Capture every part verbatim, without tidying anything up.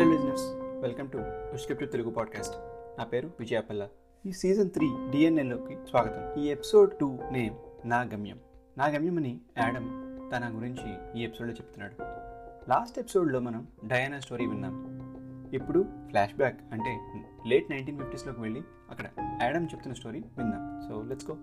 Hello listeners, welcome to Scriptive Telugu podcast. నా పేరు విజయపల్ల. ఈ సీజన్ త్రీ డిఎన్ఏలోకి స్వాగతం. ఈ ఎపిసోడ్ టూ నేమ్ నా గమ్యం. నా గమ్యం అని యాడమ్ తన గురించి ఈ ఎపిసోడ్లో చెప్తున్నాడు. లాస్ట్ ఎపిసోడ్లో మనం డయానా స్టోరీ విన్నాం. ఇప్పుడు ఫ్లాష్ బ్యాక్ అంటే లేట్ నైన్టీన్ ఫిఫ్టీస్లోకి వెళ్ళి అక్కడ యాడమ్ చెప్తున్న స్టోరీ విన్నాం. So let's go.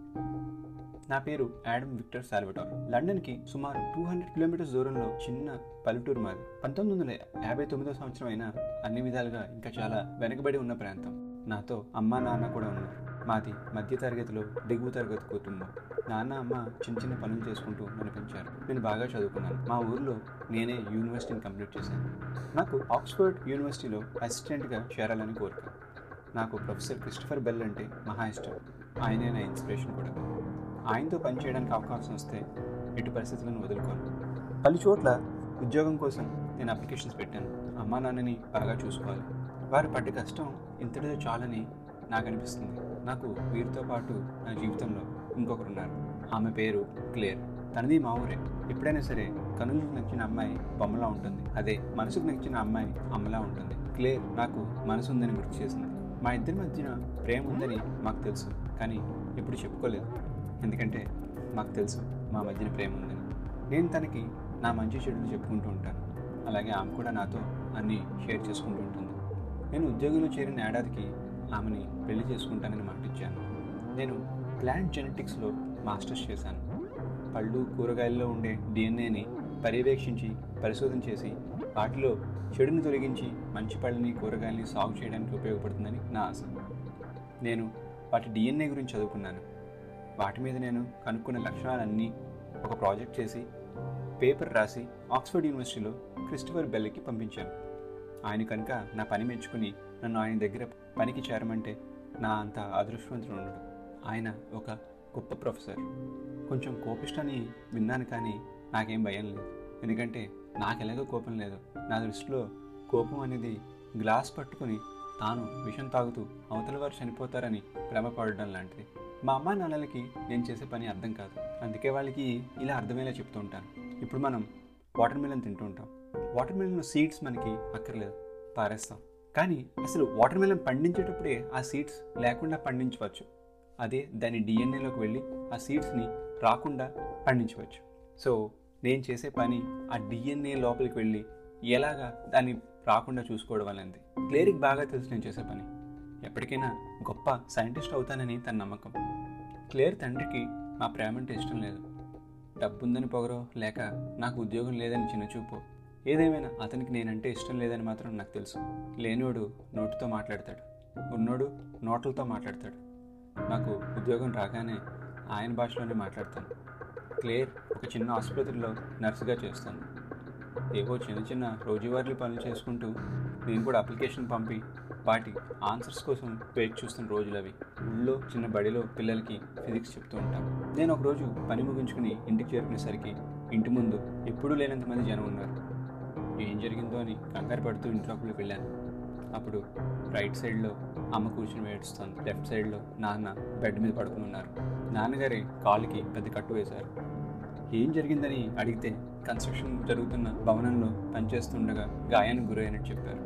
నా పేరు యాడమ్ విక్టర్ సాల్వటార్. లండన్కి సుమారు టూ హండ్రెడ్ కిలోమీటర్స్ దూరంలో చిన్న పల్లెటూరు మాది. పంతొమ్మిది వందల యాభై తొమ్మిదో సంవత్సరం అయినా అన్ని విధాలుగా ఇంకా చాలా వెనకబడి ఉన్న ప్రాంతం. నాతో అమ్మ నాన్న కూడా ఉన్నారు. మాది మధ్య తరగతిలో దిగువ తరగతి కుటుంబం. నాన్న అమ్మ చిన్న చిన్న పనులు చేసుకుంటూ నన్ను పెంచారు. నేను బాగా చదువుకున్నాను. మా ఊర్లో నేనే యూనివర్సిటీని కంప్లీట్ చేశాను. నాకు ఆక్స్ఫర్డ్ యూనివర్సిటీలో అసిస్టెంట్గా చేరాలని కోరిక. నాకు ప్రొఫెసర్ క్రిస్టఫర్ బెల్ అంటే మహా ఇష్టం. ఆయనే నా ఇన్స్పిరేషన్ కూడా. ఆయనతో పనిచేయడానికి అవకాశం వస్తే ఎటు పరిస్థితులను వదులుకోను. పలు చోట్ల ఉద్యోగం కోసం నేను అప్లికేషన్స్ పెట్టాను. అమ్మా నాన్నని బాగా చూసుకోవాలి, వారు పడ్డ కష్టం ఇంతటితో చాలని నాకు అనిపిస్తుంది. నాకు వీరితో పాటు నా జీవితంలో ఇంకొకరున్నారు. ఆమె పేరు క్లేర్. తనది మా ఊరే. ఎప్పుడైనా సరే కనులకు నచ్చిన అమ్మాయి బొమ్మలా ఉంటుంది, అదే మనసుకు నచ్చిన అమ్మాయి అమ్మలా ఉంటుంది. క్లేర్ నాకు మనసు ఉందని గుర్తు చేసింది. మా ఇద్దరి మధ్యన ప్రేమ ఉందని మాకు తెలుసు, కానీ ఎప్పుడు చెప్పుకోలేదు. ఎందుకంటే మాకు తెలుసు మా మధ్యన ప్రేమ ఉందని. నేను తనకి నా మంచి చెడులు చెప్పుకుంటూ ఉంటాను, అలాగే ఆమె కూడా నాతో అన్నీ షేర్ చేసుకుంటూ ఉంటుంది. నేను ఉద్యోగంలో చేరిన ఏడాదికి ఆమెని పెళ్లి చేసుకుంటానని మాటిచ్చాను. నేను ప్లాంట్ జెనెటిక్స్లో మాస్టర్స్ చేశాను. పళ్ళు కూరగాయల్లో ఉండే డిఎన్ఏని పర్యవేక్షించి పరిశోధన చేసి వాటిలో చెడుని తొలగించి మంచి పళ్ళని కూరగాయలని సాగు చేయడానికి ఉపయోగపడుతుందని నా ఆశ. నేను వాటి డిఎన్ఏ గురించి చదువుకున్నాను. వాటి మీద నేను కనుక్కున్న లక్షణాలన్నీ ఒక ప్రాజెక్ట్ చేసి పేపర్ రాసి ఆక్స్ఫర్డ్ యూనివర్సిటీలో క్రిస్టఫర్ బెల్కి పంపించాను. ఆయన కనుక నా పని మెచ్చుకుని నన్ను ఆయన దగ్గర పనికి చేరమంటే నా అంత అదృష్టవంతుడు ఉండడు. ఆయన ఒక గొప్ప ప్రొఫెసర్. కొంచెం కోపిష్టని విన్నాను, కానీ నాకేం భయం లేదు. ఎందుకంటే నాకెలాగో కోపం లేదు. నా దృష్టిలో కోపం అనేది గ్లాస్ పట్టుకుని తాను విషం తాగుతూ అవతల వారు చనిపోతారని భ్రమపడడం లాంటిది. మా అమ్మ నాన్నలకి నేను చేసే పని అర్థం కాదు, అందుకే వాళ్ళకి ఇలా అర్థమయ్యేలా చెప్తూ ఉంటాను. ఇప్పుడు మనం వాటర్ మిలన్ తింటూ ఉంటాం. వాటర్ మిలన్ సీడ్స్ మనకి అక్కర్లేదు, పారేస్తాం. కానీ అసలు వాటర్ మిలన్ పండించేటప్పుడే ఆ సీడ్స్ లేకుండా పండించవచ్చు. అదే దాని డిఎన్ఏలోకి వెళ్ళి ఆ సీడ్స్ని రాకుండా పండించవచ్చు. సో నేను చేసే పని ఆ డిఎన్ఏ లోపలికి వెళ్ళి ఎలాగా దాన్ని రాకుండా చూసుకోవడం అనేది క్లియర్గా బాగా తెలుసు నేను చేసే పని. ఎప్పటికైనా గొప్ప సైంటిస్ట్ అవుతానని తన నమ్మకం. క్లేర్ తండ్రికి మా ప్రేమంటే ఇష్టం లేదు. డబ్బుందని పొగరో లేక నాకు ఉద్యోగం లేదని చిన్నచూపు, ఏదేమైనా అతనికి నేనంటే ఇష్టం లేదని మాత్రం నాకు తెలుసు. లేనివాడు నోటితో మాట్లాడతాడు, ఉన్నోడు నోట్లతో మాట్లాడతాడు. నాకు ఉద్యోగం రాగానే ఆయన భాషలోనే మాట్లాడతాను. క్లేర్ ఒక చిన్న ఆసుపత్రిలో నర్సుగా చేస్తాను. ఏవో చిన్న చిన్న రోజువారీ పనులు చేసుకుంటూ నేను కూడా అప్లికేషన్ పంపి వాటి ఆన్సర్స్ కోసం వెయిట్ చూస్తున్న రోజులు అవి. ఊళ్ళో చిన్న బడిలో పిల్లలకి ఫిజిక్స్ చెప్తూ ఉంటాను. నేను ఒకరోజు పని ముగించుకుని ఇంటికి చేరుకునేసరికి ఇంటి ముందు ఎప్పుడూ లేనంతమంది జనం ఉన్నారు. ఏం జరిగిందో అని కంగారు పడుతూ ఇంట్లోకి వెళ్ళాను. అప్పుడు రైట్ సైడ్లో అమ్మ కూర్చుని ఏడుస్తోంది, లెఫ్ట్ సైడ్లో నాన్న బెడ్ మీద పడుకుని ఉన్నారు. నాన్నగారి కాలుకి పెద్ద కట్టు వేశారు. ఏం జరిగిందని అడిగితే కన్స్ట్రక్షన్ జరుగుతున్న భవనంలో పనిచేస్తుండగా గాయానికి గురైనట్టు చెప్పారు.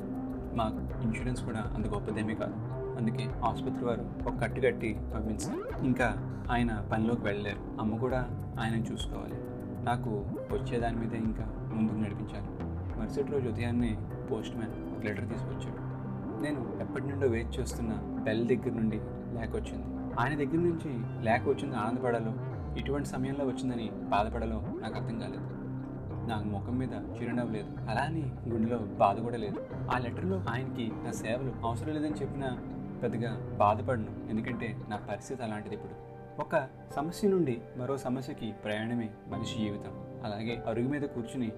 మాకు ఇన్సూరెన్స్ కూడా అంత గొప్పదేమీ కాదు, అందుకే ఆసుపత్రి వారు ఒక కట్టు కట్టి పంపించారు. ఇంకా ఆయన పనిలోకి వెళ్ళలేరు. అమ్మ కూడా ఆయనను చూసుకోవాలి. నాకు వచ్చేదాని మీద ఇంకా ముందుకు నడిపించాను. మరుసటి రోజు ఉదయాన్నే పోస్ట్ మ్యాన్ ఒక లెటర్ తీసుకొచ్చాడు. నేను ఎప్పటి నుండో వెయిట్ చేస్తున్న బెల్ దగ్గర నుండి లేఖ వచ్చింది. ఆయన దగ్గర నుంచి లేఖ వచ్చింది ఆనందపడాలో, ఇటువంటి సమయంలో వచ్చిందని బాధపడాలో నాకు అర్థం కాలేదు. నాకు ముఖం మీద చిరునవ్వు లేదు, అలానే గుండెలో బాధ కూడా లేదు. ఆ లెటర్లో ఆయనకి నా సేవలు అవసరం లేదని చెప్పినా పెద్దగా బాధపడను, ఎందుకంటే నా పరిస్థితి అలాంటిది. ఇప్పుడు ఒక సమస్య నుండి మరో సమస్యకి ప్రయాణమే మనిషి జీవితం. అలాగే అరుగు మీద కూర్చుని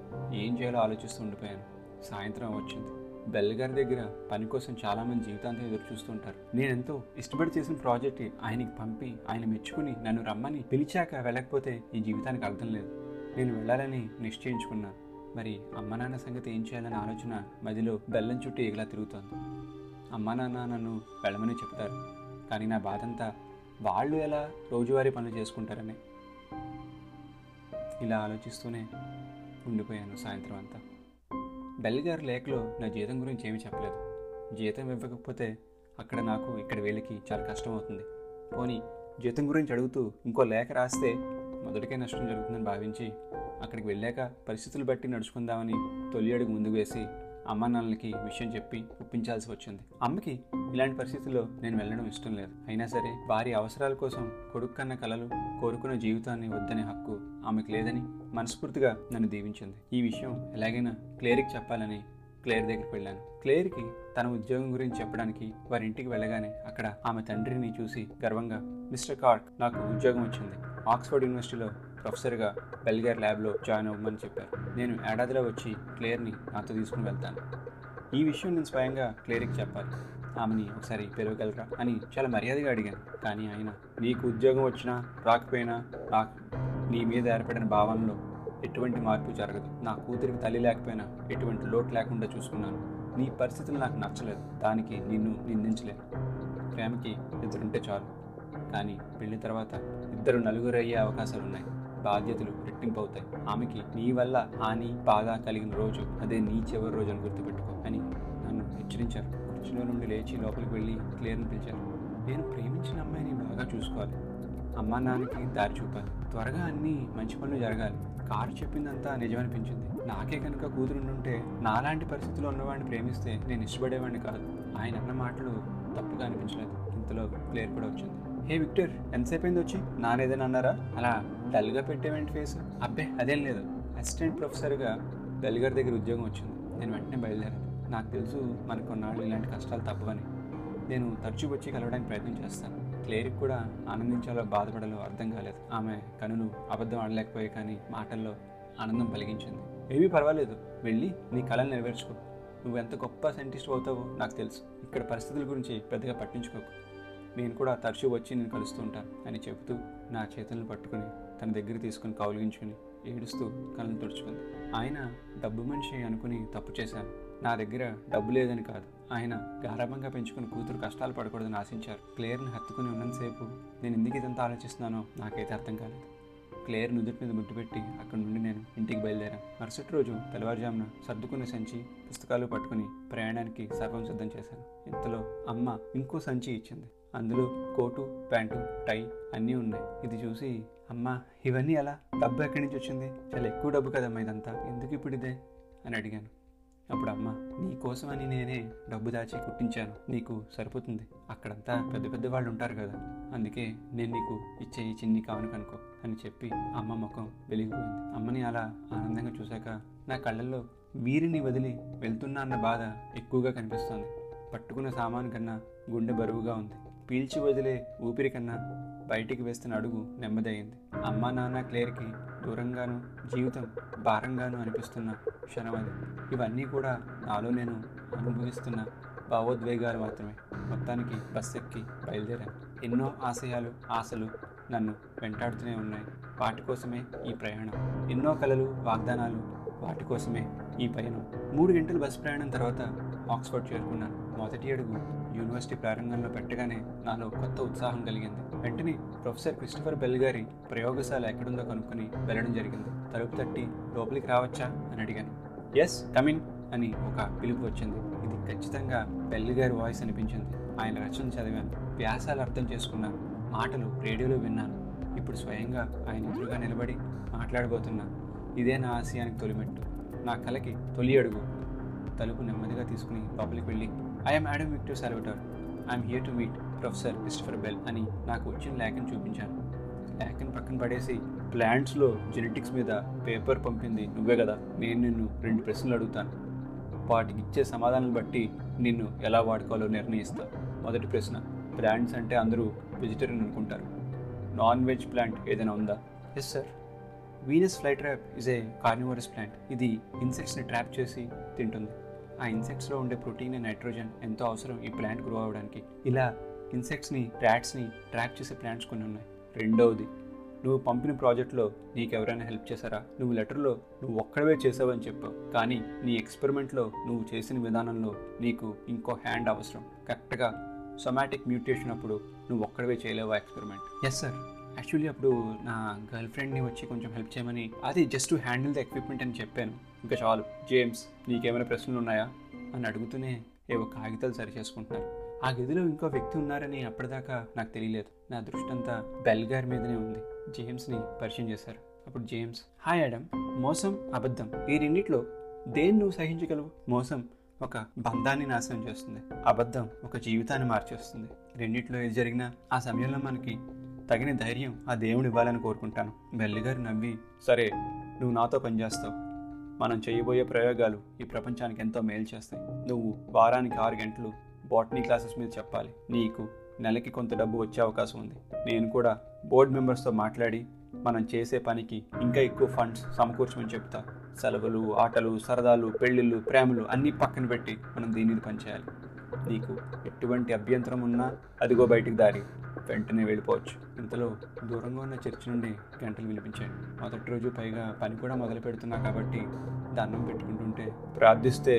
ఏం చేయాలో ఆలోచిస్తూ ఉండిపోయాను. సాయంత్రం వచ్చింది. బెల్లగారి దగ్గర పని కోసం చాలామంది జీవితాంతం ఎదురు చూస్తుంటారు. నేనెంతో ఇష్టపడి చేసిన ప్రాజెక్ట్ ఆయనకి పంపి ఆయన మెచ్చుకుని నన్ను రమ్మని పిలిచాక వెళ్ళకపోతే ఈ జీవితానికి అర్థం లేదు. నేను వెళ్ళాలని నిశ్చయించుకున్నా. మరి అమ్మ నాన్న సంగతి ఏం చేయాలనే ఆలోచన మధ్యలో బెల్లం చుట్టూ ఎగిలా తిరుగుతోంది. అమ్మ నాన్న నన్ను వెళ్ళమని చెప్తారు, కానీ నా బాధంతా వాళ్ళు ఎలా రోజువారీ పనులు చేసుకుంటారని. ఇలా ఆలోచిస్తూనే ఉండిపోయాను సాయంత్రం అంతా. బెల్ గారి లేఖలో నా జీతం గురించి ఏమీ చెప్పలేదు. జీతం ఇవ్వకపోతే అక్కడ నాకు ఇక్కడ వీళ్ళకి చాలా కష్టం అవుతుంది. పోనీ జీతం గురించి అడుగుతూ ఇంకో లేఖ రాస్తే మొదటికే నష్టం జరుగుతుందని భావించి అక్కడికి వెళ్ళాక పరిస్థితులు బట్టి నడుచుకుందామని తొలి అడుగు ముందుకు వేసి అమ్మ నాన్నలకి విషయం చెప్పి ఒప్పించాల్సి వచ్చింది. అమ్మకి ఇలాంటి పరిస్థితుల్లో నేను వెళ్ళడం ఇష్టం లేదు. అయినా సరే భారీ అవసరాల కోసం కొడుకు కన్న కలలు కోరుకున్న జీవితాన్ని వద్దనే హక్కు ఆమెకు లేదని మనస్ఫూర్తిగా నన్ను దీవించింది. ఈ విషయం ఎలాగైనా క్లేర్కి చెప్పాలని క్లేర్ దగ్గరికి వెళ్ళాను. క్లేర్కి తన ఉద్యోగం గురించి చెప్పడానికి వారి ఇంటికి వెళ్ళగానే అక్కడ ఆమె తండ్రిని చూసి గర్వంగా, మిస్టర్ కార్క్, నాకు ఉద్యోగం వచ్చింది. ఆక్స్ఫర్డ్ యూనివర్సిటీలో ప్రొఫెసర్గా బెల్గేర్ ల్యాబ్లో జాయిన్ అవ్వమని చెప్పారు. నేను ఏడాదిలో వచ్చి క్లేర్ని నాతో తీసుకుని వెళ్తాను. ఈ విషయం నేను స్వయంగా క్లేర్కి చెప్పాలి, ఆమెని ఒకసారి పిలవగలరా అని చాలా మర్యాదగా అడిగాను. కానీ ఆయన, నీకు ఉద్యోగం వచ్చినా రాకపోయినా రా నీ మీద ఏర్పడిన భావనలో ఎటువంటి మార్పు జరగదు. నా కూతురికి తల్లి లేకపోయినా ఎటువంటి లోటు లేకుండా చూసుకున్నాను. నీ పరిస్థితులు నాకు నచ్చలేదు, దానికి నిన్ను నిందించలేదు. ప్రేమకి ఇద్దరుంటే చాలు, కానీ పెళ్లి తర్వాత ఇద్దరు నలుగురు అయ్యే అవకాశాలు ఉన్నాయి. బాధ్యతలు రెట్టింపు అవుతాయి. ఆమెకి నీ వల్ల హాని బాధ కలిగిన రోజు అదే నీ చివరి రోజు అని గుర్తుపెట్టుకో అని నన్ను హెచ్చరించారు. కూర్చుని నుండి లేచి లోపలికి వెళ్ళి క్లేర్ని పిలిచారు. నేను ప్రేమించిన అమ్మాయిని బాగా చూసుకోవాలి, అమ్మా నాన్నకి దారి చూపాలి, త్వరగా అన్ని మంచి పనులు జరగాలి. కారు చెప్పిందంతా నిజమనిపించింది. నాకే కనుక కూతురుండుంటే నాలాంటి పరిస్థితుల్లో ఉన్నవాడిని ప్రేమిస్తే నేను ఇష్టపడేవాడిని కాదు. ఆయన అన్న మాటలు తప్పుగా అనిపించలేదు. ఇంతలో క్లేర్ కూడా వచ్చింది. హే విక్టర్, ఎంతసేపు అయింది వచ్చి? నానేదని అన్నారా? అలా డల్గా పెట్టేవేంటి ఫేస్? అబ్బే అదేం లేదు, అసిస్టెంట్ ప్రొఫెసర్గా బెల్గర్ దగ్గర ఉద్యోగం వచ్చింది. నేను వెంటనే బయలుదేరాను. నాకు తెలుసు మనకు కొన్నాళ్ళు ఇలాంటి కష్టాలు తప్పవని. నేను తరచూ వచ్చి కలవడానికి ప్రయత్నం చేస్తాను. క్లేర్కి కూడా ఆనందించాలో బాధపడాలో అర్థం కాలేదు. ఆమె కనులు అబద్ధం ఆడలేకపోయే కానీ మాటల్లో ఆనందం కలిగించింది. ఏమీ పర్వాలేదు, వెళ్ళి నీ కళను నెరవేర్చుకో. నువ్వు ఎంత గొప్ప సైంటిస్ట్ అవుతావో నాకు తెలుసు. ఇక్కడ పరిస్థితుల గురించి పెద్దగా పట్టించుకోకు. నేను కూడా తరచూ వచ్చి నేను కలుస్తూ ఉంటాను అని చెబుతూ నా చేతులను పట్టుకుని తన దగ్గర తీసుకుని కౌలించుకుని ఏడుస్తూ కళ్ళను తుడుచుకుంది. ఆయన డబ్బు మనిషి అనుకుని తప్పు చేశాను. నా దగ్గర డబ్బు లేదని కాదు, ఆయన గారాభంగా పెంచుకుని కూతురు కష్టాలు పడకూడదని ఆశించారు. క్లేర్ని హత్తుకుని ఉన్నంతసేపు నేను ఎందుకు ఇదంతా ఆలోచిస్తున్నానో నాకైతే అర్థం కాలేదు. క్లేర్ నుదుటి మీద ముద్దు పెట్టి అక్కడి నుండి నేను ఇంటికి బయలుదేరాను. మరుసటి రోజు తెల్లవారుజామున సర్దుకున్న సంచి పుస్తకాలు పట్టుకుని ప్రయాణానికి సర్వం సిద్ధం చేశాను. ఇంతలో అమ్మ ఇంకో సంచి ఇచ్చింది. అందులో కోటు, ప్యాంటు, టై అన్నీ ఉన్నాయి. ఇది చూసి, అమ్మా ఇవన్నీ అలా డబ్బు ఎక్కడి నుంచి వచ్చింది? చాలా ఎక్కువ డబ్బు కదమ్మా ఇదంతా, ఎందుకు ఇప్పుడు ఇదే అని అడిగాను. అప్పుడు అమ్మ, నీ కోసం అని నేనే డబ్బు దాచి కుట్టించాను, నీకు సరిపోతుంది. అక్కడంతా పెద్ద పెద్ద వాళ్ళు ఉంటారు కదా, అందుకే నేను నీకు ఇచ్చే ఈ చిన్ని కానుక అనుకో అని చెప్పి అమ్మ ముఖం వెలిగిపోయింది. అమ్మని అలా ఆనందంగా చూశాక నా కళ్ళల్లో వీరిని వదిలి వెళ్తున్నా అన్న బాధ ఎక్కువగా కనిపిస్తుంది. పట్టుకున్న సామాను కన్నా గుండె బరువుగా ఉంది. పీల్చి వదిలే ఊపిరి కన్నా బయటికి వేస్తున్న అడుగు నెమ్మదయింది. అమ్మా నాన్న క్లేర్కి దూరంగాను జీవితం భారంగాను అనిపిస్తున్న క్షణం అది. ఇవన్నీ కూడా నాలో నేను అనుభవిస్తున్న భావోద్వేగాలు మాత్రమే. మొత్తానికి బస్సు ఎక్కి బయలుదేరాను. ఎన్నో ఆశయాలు ఆశలు నన్ను వెంటాడుతూనే ఉన్నాయి. వాటి కోసమే ఈ ప్రయాణం. ఎన్నో కలలు వాగ్దానాలు, వాటి కోసమే ఈ పయనం. మూడు గంటల బస్సు ప్రయాణం తర్వాత ఆక్స్ఫర్డ్ చేరుకున్నాను. మొదటి అడుగు యూనివర్సిటీ ప్రారంభంలో పెట్టగానే నాలో కొత్త ఉత్సాహం కలిగింది. వెంటనే ప్రొఫెసర్ క్రిస్టఫర్ బెల్ గారి ప్రయోగశాల ఎక్కడుందో కనుక్కొని వెళ్ళడం జరిగింది. తలుపు తట్టి లోపలికి రావచ్చా అని అడిగాను. ఎస్ కమిన్ అని ఒక పిలుపు వచ్చింది. ఇది ఖచ్చితంగా బెల్ గారి వాయిస్ అనిపించింది. ఆయన రచన చదివాను, వ్యాసాలు అర్థం చేసుకున్నాను, మాటలు రేడియోలో విన్నాను. ఇప్పుడు స్వయంగా ఆయన ఎదురుగా నిలబడి మాట్లాడబోతున్నాను. ఇదే నా ఆశయానికి తొలిమెట్టు, నా కలకి తొలి అడుగు. తలుపు నెమ్మదిగా తీసుకుని లోపలికి వెళ్ళి, I'm Adam Victor Salvator, I'm here to meet professor Christopher Bell అని నాకు వచ్చిన లేఖను చూపించాను. లేఖను పక్కన పడేసి, ప్లాంట్స్లో జెనెటిక్స్ మీద పేపర్ పంపింది నువ్వే కదా, నేను నిన్ను రెండు ప్రశ్నలు అడుగుతాను. వాటికి ఇచ్చే సమాధానాలు బట్టి నిన్ను ఎలా వాడుకోవాలో నిర్ణయిస్తా. మొదటి ప్రశ్న, ప్లాంట్స్ అంటే అందరూ వెజిటేరియన్ అనుకుంటారు. నాన్ వెజ్ ప్లాంట్ ఏదైనా ఉందా? Yes sir, Venus flytrap is a carnivorous plant. ఇది ఇన్సెక్ట్స్ని ట్రాప్ చేసి తింటుంది. ఆ ఇన్సెక్ట్స్లో ఉండే ప్రోటీన్ అండ్ నైట్రోజన్ ఎంతో అవసరం ఈ ప్లాంట్ గ్రో అవ్వడానికి. ఇలా ఇన్సెక్ట్స్ని ర్యాట్స్ని ట్రాప్ చేసే ప్లాంట్స్ కొన్ని ఉన్నాయి. రెండవది, నువ్వు పంపిన ప్రాజెక్ట్లో నీకు ఎవరైనా హెల్ప్ చేశారా? నువ్వు లెటర్లో నువ్వు ఒక్కడవే చేసావని చెప్పావు, కానీ నీ ఎక్స్పెరిమెంట్లో నువ్వు చేసిన విధానంలో నీకు ఇంకో హ్యాండ్ అవసరం. కరెక్ట్గా సొమాటిక్ మ్యూటేషన్ అప్పుడు నువ్వు ఒక్కడవే చేయలేవా ఎక్స్పెరిమెంట్? ఎస్ సార్, యాక్చువల్లీ అప్పుడు నా గర్ల్ ఫ్రెండ్ని వచ్చి కొంచెం హెల్ప్ చేయమని, అది just to handle the equipment అని చెప్పాను. ఇంకా చాలు, జేమ్స్ నీకేమైనా ప్రశ్నలు ఉన్నాయా అని అడుగుతూనే ఏవో కాగితాలు సరి చేసుకుంటున్నారు. ఆ గదిలో ఇంకో వ్యక్తి ఉన్నారని అప్పటిదాకా నాకు తెలియలేదు. నా దృష్టంతా బెల్ గారి మీదనే ఉంది. జేమ్స్ని పరిచయం చేశారు. అప్పుడు జేమ్స్, హాయ్ యాడమ్, మోసం, అబద్ధం, ఈ రెండిట్లో దేన్ని నువ్వు సహించగలవు? మోసం ఒక బంధాన్ని నాశనం చేస్తుంది, అబద్ధం ఒక జీవితాన్ని మార్చేస్తుంది. రెండిట్లో ఏది జరిగినా ఆ సమయంలో మనకి తగిన ధైర్యం ఆ దేవుడు ఇవ్వాలని కోరుకుంటాను. బెల్లిగారు నవ్వి, సరే నువ్వు నాతో పనిచేస్తావు, మనం చేయబోయే ప్రయోగాలు ఈ ప్రపంచానికి ఎంతో మేలు చేస్తాయి. నువ్వు వారానికి ఆరు గంటలు బాటనీ క్లాసెస్ మీద చెప్పాలి, నీకు నెలకి కొంత డబ్బు వచ్చే అవకాశం ఉంది. నేను కూడా బోర్డు మెంబర్స్తో మాట్లాడి మనం చేసే పనికి ఇంకా ఎక్కువ ఫండ్స్ సమకూర్చమని చెప్తా. సెలవులు, ఆటలు, సరదాలు, పెళ్ళిళ్ళు, ప్రేమలు అన్నీ పక్కన పెట్టి మనం దీని మీద పనిచేయాలి. నీకు ఎటువంటి అభ్యంతరం ఉన్నా అదిగో బయటికి దారి, వెంటనే వెళ్ళిపోవచ్చు. ఇంతలో దూరంగా ఉన్న చర్చి నుండి గంటలు వినిపించాయి. మొదటి రోజు, పైగా పని కూడా మొదలు పెడుతున్నా కాబట్టి దండం పెట్టుకుంటుంటే ప్రార్థిస్తే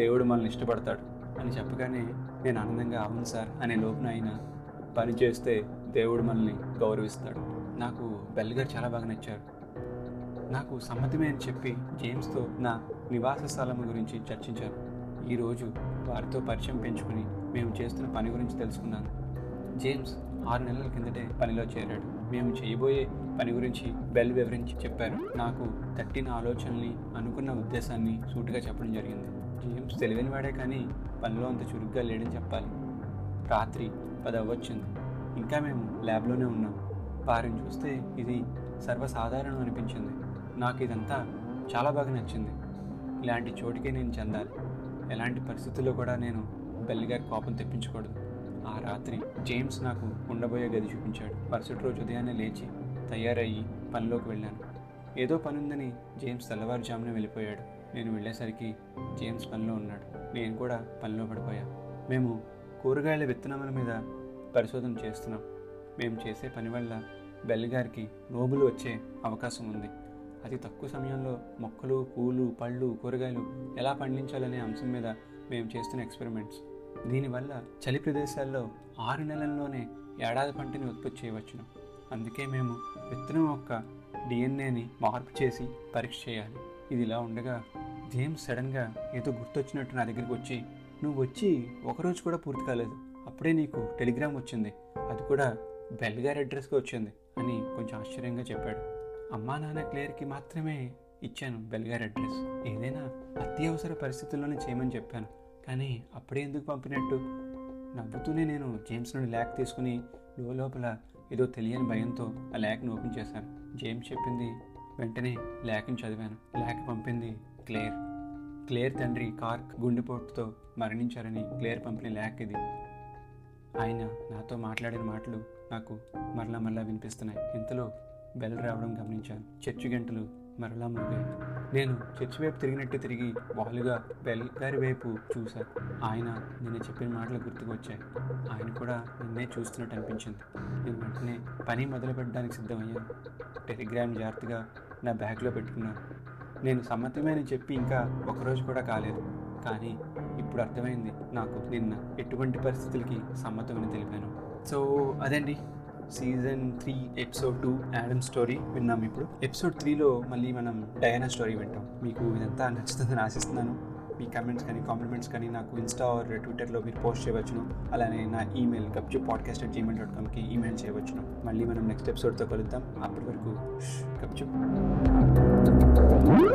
దేవుడు మనల్ని ఇష్టపడతాడు అని చెప్పగానే నేను ఆనందంగా అవును సార్ అనే లోపున ఆయన, పని చేస్తే దేవుడు మనల్ని గౌరవిస్తాడు. నాకు బెల్లిగారు చాలా బాగా నచ్చారు. నాకు సమ్మతమే అని చెప్పి జేమ్స్తో నా నివాస స్థలం గురించి చర్చించాను. ఈరోజు వారితో పరిచయం పెంచుకుని మేము చేస్తున్న పని గురించి తెలుసుకున్నాను. జేమ్స్ ఆరు నెలల కిందటే పనిలో చేరాడు. మేము చేయబోయే పని గురించి బెల్ వివరించి చెప్పారు. నాకు తట్టిన ఆలోచనని, అనుకున్న ఉద్దేశాన్ని సూటిగా చెప్పడం జరిగింది. జేమ్స్ తెలివైన వాడే కానీ పనిలో అంత చురుగ్గా లేడని చెప్పాలి. రాత్రి పది అవ్వచ్చింది, ఇంకా మేము ల్యాబ్లోనే ఉన్నాం. వారిని చూస్తే ఇది సర్వసాధారణం అనిపించింది. నాకు ఇదంతా చాలా బాగా నచ్చింది. ఇలాంటి చోటికే నేను చెందాలి. ఎలాంటి పరిస్థితుల్లో కూడా నేను బెల్లిగారి కోపం తెప్పించకూడదు. ఆ రాత్రి జేమ్స్ నాకు ఉండబోయే గది చూపించాడు. మరుసటి రోజు ఉదయాన్నే లేచి తయారయ్యి పనిలోకి వెళ్ళాను. ఏదో పని ఉందని జేమ్స్ తెల్లవారుజామున వెళ్ళిపోయాడు. నేను వెళ్ళేసరికి జేమ్స్ పనిలో ఉన్నాడు. నేను కూడా పనిలో పడిపోయా. మేము కూరగాయల విత్తనముల మీద పరిశోధన చేస్తున్నాం. మేము చేసే పని వల్ల బెల్లిగారికి నోబుల్ వచ్చే అవకాశం ఉంది. అతి తక్కువ సమయంలో మొక్కలు, పూలు, పళ్ళు, కూరగాయలు ఎలా పండించాలనే అంశం మీద మేము చేస్తున్న ఎక్స్పెరిమెంట్స్. దీనివల్ల చలి ప్రదేశాల్లో ఆరు నెలల్లోనే ఏడాది పంటని ఉత్పత్తి చేయవచ్చును. అందుకే మేము విత్తనం యొక్క డిఎన్ఏని మార్పు చేసి పరీక్ష చేయాలి. ఇది ఇలా ఉండగా జేమ్స్ సడన్గా ఏదో గుర్తొచ్చినట్టు నా దగ్గరికి వచ్చి, నువ్వు వచ్చి ఒకరోజు కూడా పూర్తి కాలేదు, అప్పుడే నీకు టెలిగ్రామ్ వచ్చింది, అది కూడా బెల్లిగారి అడ్రస్కి వచ్చింది అని కొంచెం ఆశ్చర్యంగా చెప్పాడు. అమ్మా నాన్న క్లేర్కి మాత్రమే ఇచ్చాను బెల్లిగారి అడ్రస్. ఏదైనా అత్యవసర పరిస్థితుల్లోనే చేయమని చెప్పాను, కానీ అప్పుడే ఎందుకు పంపినట్టు? నవ్వుతూనే నేను జేమ్స్ నుండి ల్యాక్ తీసుకుని లోపల ఏదో తెలియని భయంతో ఆ ల్యాక్ని ఓపెన్ చేశాను. జేమ్స్ చెప్పింది వెంటనే ల్యాక్ని చదివాను. ల్యాక్ పంపింది క్లేర్. క్లేర్ తండ్రి కార్క్ గుండెపోటుతో మరణించారని క్లేర్ పంపిన ల్యాక్ ఇది. ఆయన నాతో మాట్లాడిన మాటలు నాకు మరలా మరలా వినిపిస్తున్నాయి. ఇంతలో బెల్ రావడం గమనించాను. చర్చి గంటలు మరలా మోగాయి. నేను చర్చి వైపు తిరిగినట్టు తిరిగి వాలుగా బెల్ గారి వైపు చూశాను. ఆయన నిన్న చెప్పిన మాటలు గుర్తుకు వచ్చాయి. ఆయన కూడా నిన్నే చూస్తున్నట్టు అనిపించింది. నేను వెంటనే పని మొదలు పెట్టడానికి సిద్ధమయ్యాను. టెలిగ్రామ్ జాగ్రత్తగా నా బ్యాగ్లో పెట్టుకున్నాను. నేను సమ్మతమే అని చెప్పి ఇంకా ఒకరోజు కూడా కాలేదు, కానీ ఇప్పుడు అర్థమైంది నాకు నిన్న ఎటువంటి పరిస్థితులకి సమ్మతమని తెలిపాను. సో అదండి season three episode two Adam story విన్నాం. ఇప్పుడు ఎపిసోడ్ త్రీలో మళ్ళీ మనం డయానా స్టోరీ వింటాం. మీకు ఇదంతా నచ్చుతుందని ఆశిస్తున్నాను. మీ కమెంట్స్ కానీ, కాంప్లిమెంట్స్ కానీ నాకు ఇన్స్టా ఆర్ ట్విట్టర్లో మీరు పోస్ట్ చేయవచ్చును. అలానే నా ఈమెయిల్ గప్చు పాడ్కాస్ట్ అట్ జీమెయిల్ డాట్ కామ్కి ఈమెయిల్ చేయవచ్చును. మళ్ళీ మనం నెక్స్ట్ ఎపిసోడ్తో కలుద్దాం. అప్పటి వరకు గప్చు.